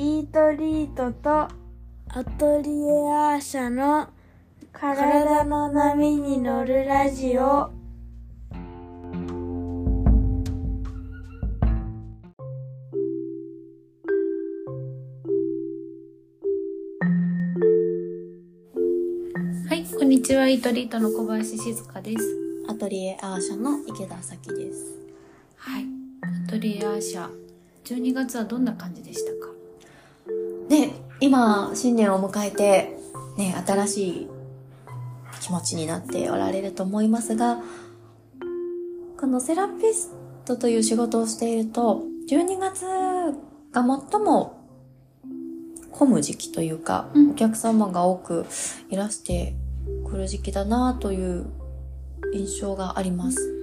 イートリートとアトリエアーシャの体の波に乗るラジオ。はい、こんにちは。イートリートの小林静香です。アトリエアーシャの池田咲です。はい、アトリエアーシャ12月はどんな感じでしたかね。今新年を迎えてね、新しい気持ちになっておられると思いますが、このセラピストという仕事をしていると12月が最も混む時期というか、お客様が多くいらしてくる時期だなという印象があります。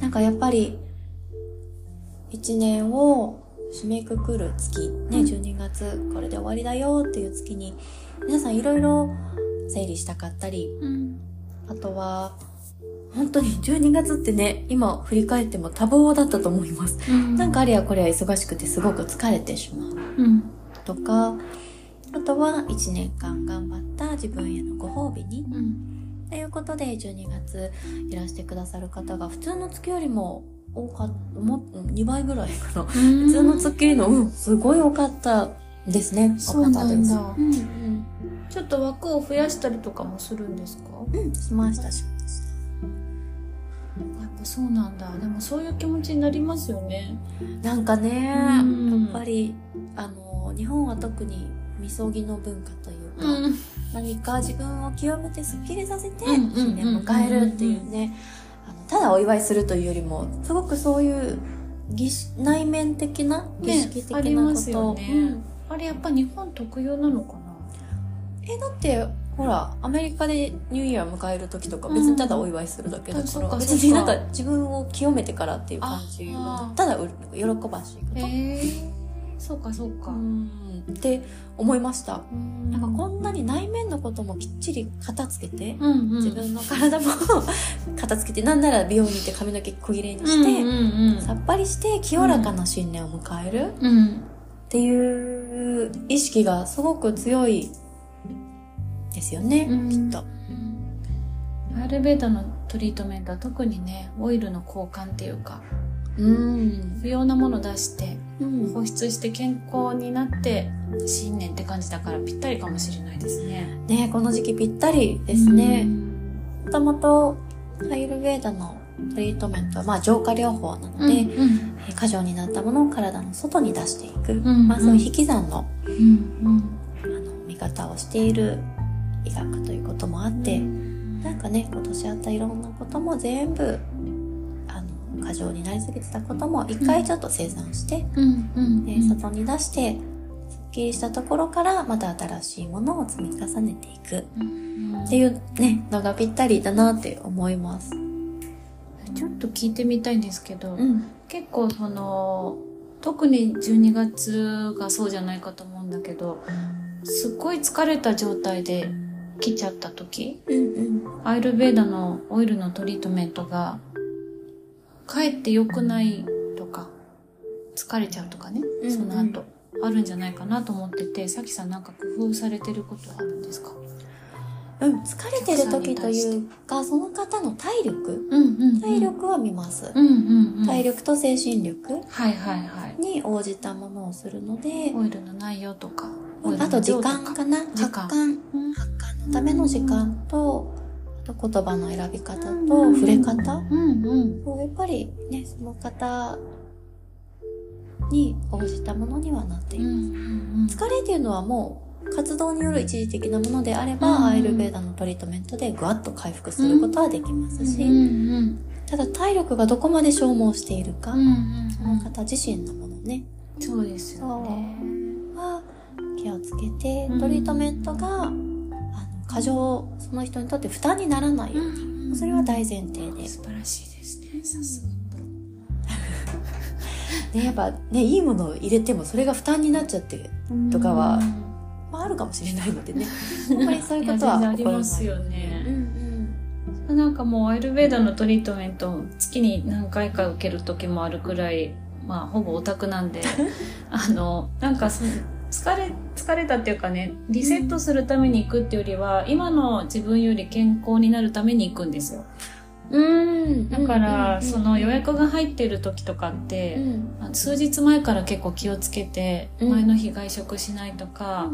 なんかやっぱり1年を締めくくる月、ね、12月これで終わりだよっていう月に皆さんいろいろ整理したかったり、あとは本当に12月ってね、今振り返っても多忙だったと思います。なんかあれやこれや忙しくてすごく疲れてしまう、とか、あとは1年間頑張った自分へのご褒美に、ということで12月いらしてくださる方が普通の月よりも多かった、も2倍ぐらいかな。普通の月の、すごい多かったですね。そうなんだ。ちょっと枠を増やしたりとかもするんですか？しましたしました。やっぱそうなんだ。でもそういう気持ちになりますよね。なんかね、やっぱり日本は特にみそぎの文化というか、何か自分を清めてすっきりさせて新年迎えるっていうね。ただお祝いするというよりもすごくそういう儀式、内面的な儀式的なこと、ね、ありますよね。あれやっぱ日本特有なのかな。だってほらアメリカでニューイヤー迎える時とか別にただお祝いするだけだから、別になんか自分を清めてからっていう感じ、ただ喜ばしいこと。そうかそうか、って思いました。なんかこんなに内面のこともきっちり片付けて、自分の体も片付けて、なんなら美容に行って髪の毛小切れにして、さっぱりして清らかな新年を迎える、っていう意識がすごく強いですよね、きっと。アーユルベーダのトリートメントは特にね、オイルの交換っていうか、不要なもの出して、放出して健康になって新年って感じだからぴったりかもしれないですね。ね、この時期ぴったりですね。もともとアーユルベーダのトリートメントは、浄化療法なので、過剰になったものを体の外に出していく、そういう引き算の、見方をしている医学ということもあって、なんかね、今年あったいろんなことも全部過剰になりすぎてたことも一回ちょっと清算して、外に出してすっきりしたところからまた新しいものを積み重ねていくっていうね、のがぴったりだなって思います。ちょっと聞いてみたいんですけど、結構特に12月がそうじゃないかと思うんだけど、すっごい疲れた状態で来ちゃった時、アーユルベーダのオイルのトリートメントが帰って良くないとか疲れちゃうとかね、その後あるんじゃないかなと思ってて、さきさんなんか工夫されてることはあるんですか？疲れてる時というか、その方の体力、体力は見ます、体力と精神力に応じたものをするので、オイルの内容とか、あと時間かな、発汗のための時間と、言葉の選び方と触れ方、やっぱりね、その方に応じたものにはなっています。疲れっていうのはもう活動による一時的なものであれば、アーユルベーダのトリートメントでぐわっと回復することはできますし、ただ体力がどこまで消耗しているか、その方自身のものね、そうですよね、は気をつけて、トリートメントが過剰、その人にとって負担にならないように、それは大前提で。素晴らしいですね。さすが。ね、やっぱね、いいものを入れてもそれが負担になっちゃってとかは、あるかもしれないのでね。やっぱりそういうことは起こらない。ありますよね。なんかもうアーユルベーダのトリートメントを月に何回か受ける時もあるくらい、ほぼオタクなんで、なんか疲れたっていうかね、リセットするために行くっていうよりは、今の自分より健康になるために行くんですよ。だから、その予約が入ってる時とかって、数日前から結構気をつけて、前の日外食しないとか、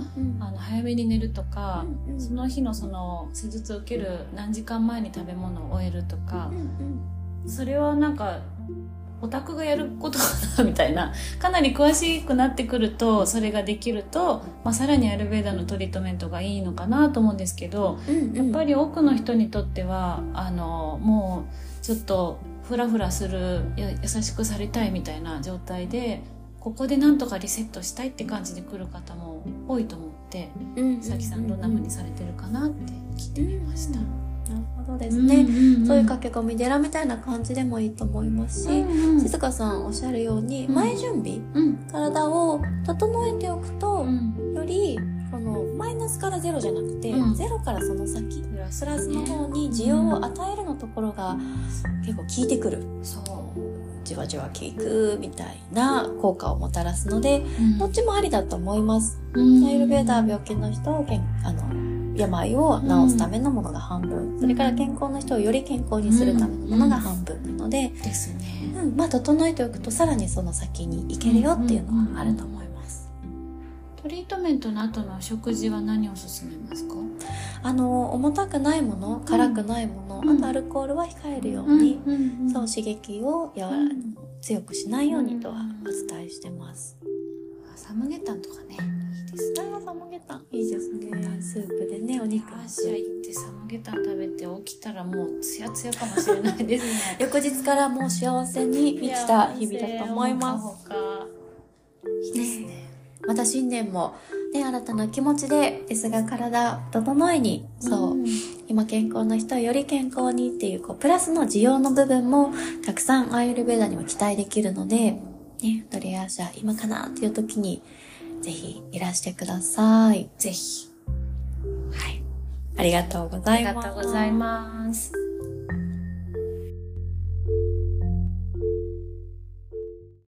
早めに寝るとか、その日のその施術を受ける何時間前に食べ物を終えるとか、それはなんかオタクがやることかなみたいな、かなり詳しくなってくるとそれができると、さらにアルベーダのトリートメントがいいのかなと思うんですけど、やっぱり多くの人にとってはもうちょっとフラフラする、優しくされたいみたいな状態で、ここでなんとかリセットしたいって感じで来る方も多いと思って、さきさんどんな風にされてるかなって聞いてみました。なるほどですね、そういう駆け込み寺みたいな感じでもいいと思いますし、静香さんおっしゃるように、前準備、体を整えておくと、よりこのマイナスからゼロじゃなくて、ゼロからその先プラスの方に需要を与えるのところが結構効いてくる、じわじわ効くみたいな効果をもたらすので、どっちもありだと思います。アイルベーダー、病気の人を病を治すためのものが半分、それから健康の人をより健康にするためのものが半分なので、ですね。整えておくとさらにその先に行けるよっていうのがあると思います。トリートメントの後の食事は何を勧めますか？重たくないもの、辛くないもの、あとアルコールは控えるように、そう刺激を強くしないようにとはお伝えしてます。サムゲタンとかね、いいですね。サムゲタンいいですね。スープでね、お肉のスープ。アジア行ってサムゲタン食べて起きたらもうツヤツヤかもしれないですね。翌日からもう幸せに満ちた日々だと思います。いいですね。また新年もね、新たな気持ちでですが、体整えに、今健康な人はより健康にっていう、プラスの需要の部分もたくさんアーユルヴェーダにも期待できるので。ね、トリアージャ今かなっていう時にぜひいらしてください。ぜひ。はい。ありがとうございます。